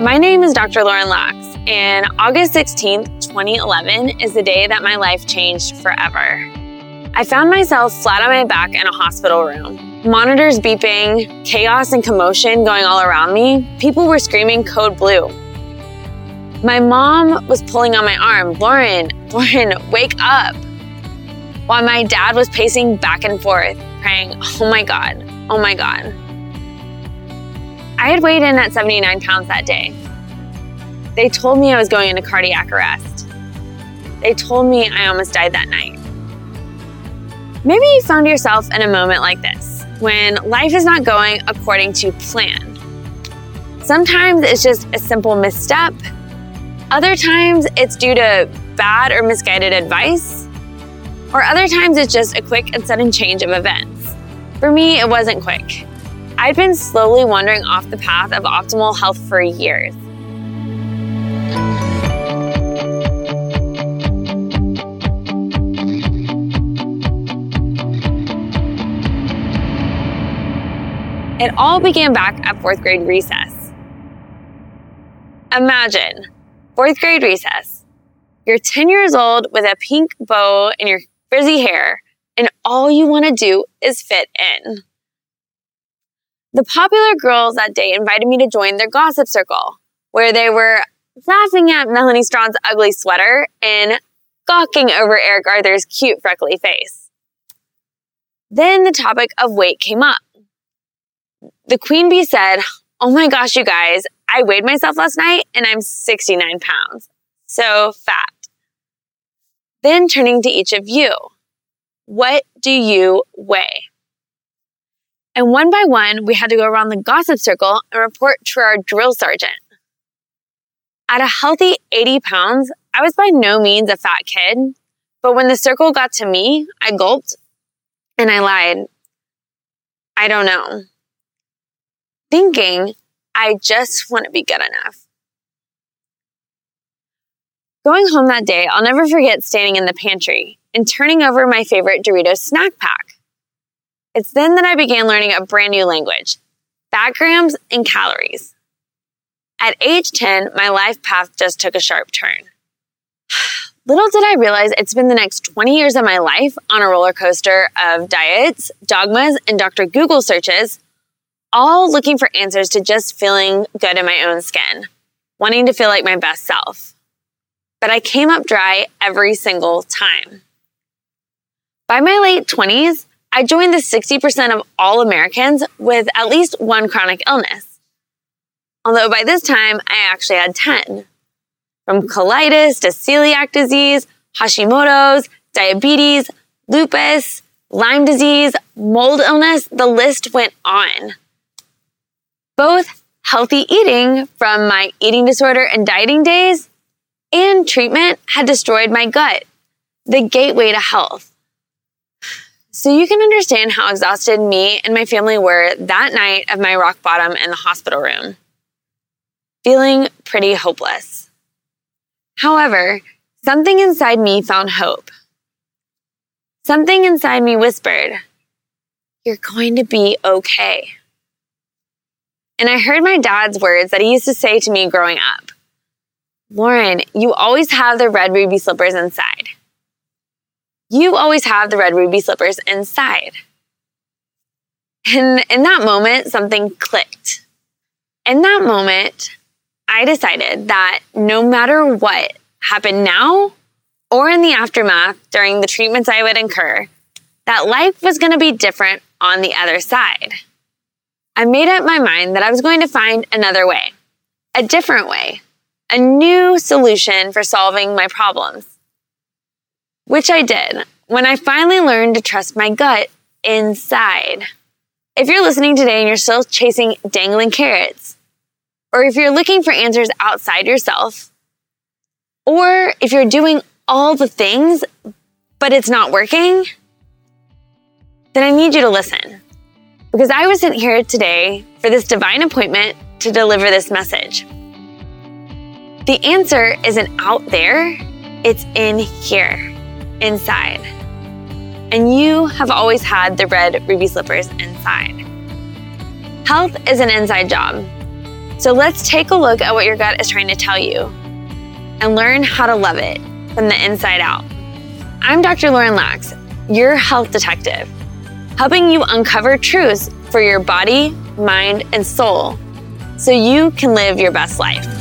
My name is Dr. Lauryn Lax, and August 16th, 2011 is the day that my life changed forever. I found myself flat on my back in a hospital room. Monitors beeping, chaos and commotion going all around me. People were screaming code blue. My mom was pulling on my arm, Lauryn, wake up. While my dad was pacing back and forth, praying, oh my God, oh my God. I had weighed in at 79 pounds that day. They told me I was going into cardiac arrest. They told me I almost died that night. Maybe you found yourself in a moment like this, when life is not going according to plan. Sometimes it's just a simple misstep. Other times it's due to bad or misguided advice. Or other times it's just a quick and sudden change of events. For me, it wasn't quick. I'd been slowly wandering off the path of optimal health for years. It all began back at fourth grade recess. Imagine, fourth grade recess. You're 10 years old with a pink bow in your frizzy hair, and all you want to do is fit in. The popular girls that day invited me to join their gossip circle, where they were laughing at Melanie Strawn's ugly sweater and gawking over Eric Arthur's cute freckly face. Then the topic of weight came up. The queen bee said, oh my gosh, you guys, I weighed myself last night and I'm 69 pounds. So fat. Then turning to each of you, what do you weigh? And one by one, we had to go around the gossip circle and report to our drill sergeant. At a healthy 80 pounds, I was by no means a fat kid, but when the circle got to me, I gulped and I lied. I don't know. Thinking, I just want to be good enough. Going home that day, I'll never forget standing in the pantry and turning over my favorite Doritos snack pack. It's then that I began learning a brand new language, fat grams and calories. At age 10, my life path just took a sharp turn. Little did I realize I'd spend the next 20 years of my life on a roller coaster of diets, dogmas, and Dr. Google searches, all looking for answers to just feeling good in my own skin, wanting to feel like my best self. But I came up dry every single time. By my late 20s, I joined the 60% of all Americans with at least one chronic illness. Although by this time, I actually had 10. From colitis to celiac disease, Hashimoto's, diabetes, lupus, Lyme disease, mold illness, the list went on. Both healthy eating from my eating disorder and dieting days and treatment had destroyed my gut, the gateway to health. So you can understand how exhausted me and my family were that night of my rock bottom in the hospital room. Feeling pretty hopeless. However, something inside me found hope. Something inside me whispered, you're going to be okay. And I heard my dad's words that he used to say to me growing up. Lauryn, you always have the red ruby slippers inside. You always have the red ruby slippers inside. And in that moment, something clicked. In that moment, I decided that no matter what happened now or in the aftermath during the treatments I would incur, that life was going to be different on the other side. I made up my mind that I was going to find another way, a different way, a new solution for solving my problems. Which I did when I finally learned to trust my gut inside. If you're listening today and you're still chasing dangling carrots, or if you're looking for answers outside yourself, or if you're doing all the things but it's not working, then I need you to listen. Because I was sent here today for this divine appointment to deliver this message. The answer isn't out there, it's in here. Inside. And you have always had the red ruby slippers inside. Health is an inside job. So let's take a look at what your gut is trying to tell you and learn how to love it from the inside out. I'm Dr. Lauryn Lax, your health detective, helping you uncover truths for your body, mind, and soul so you can live your best life.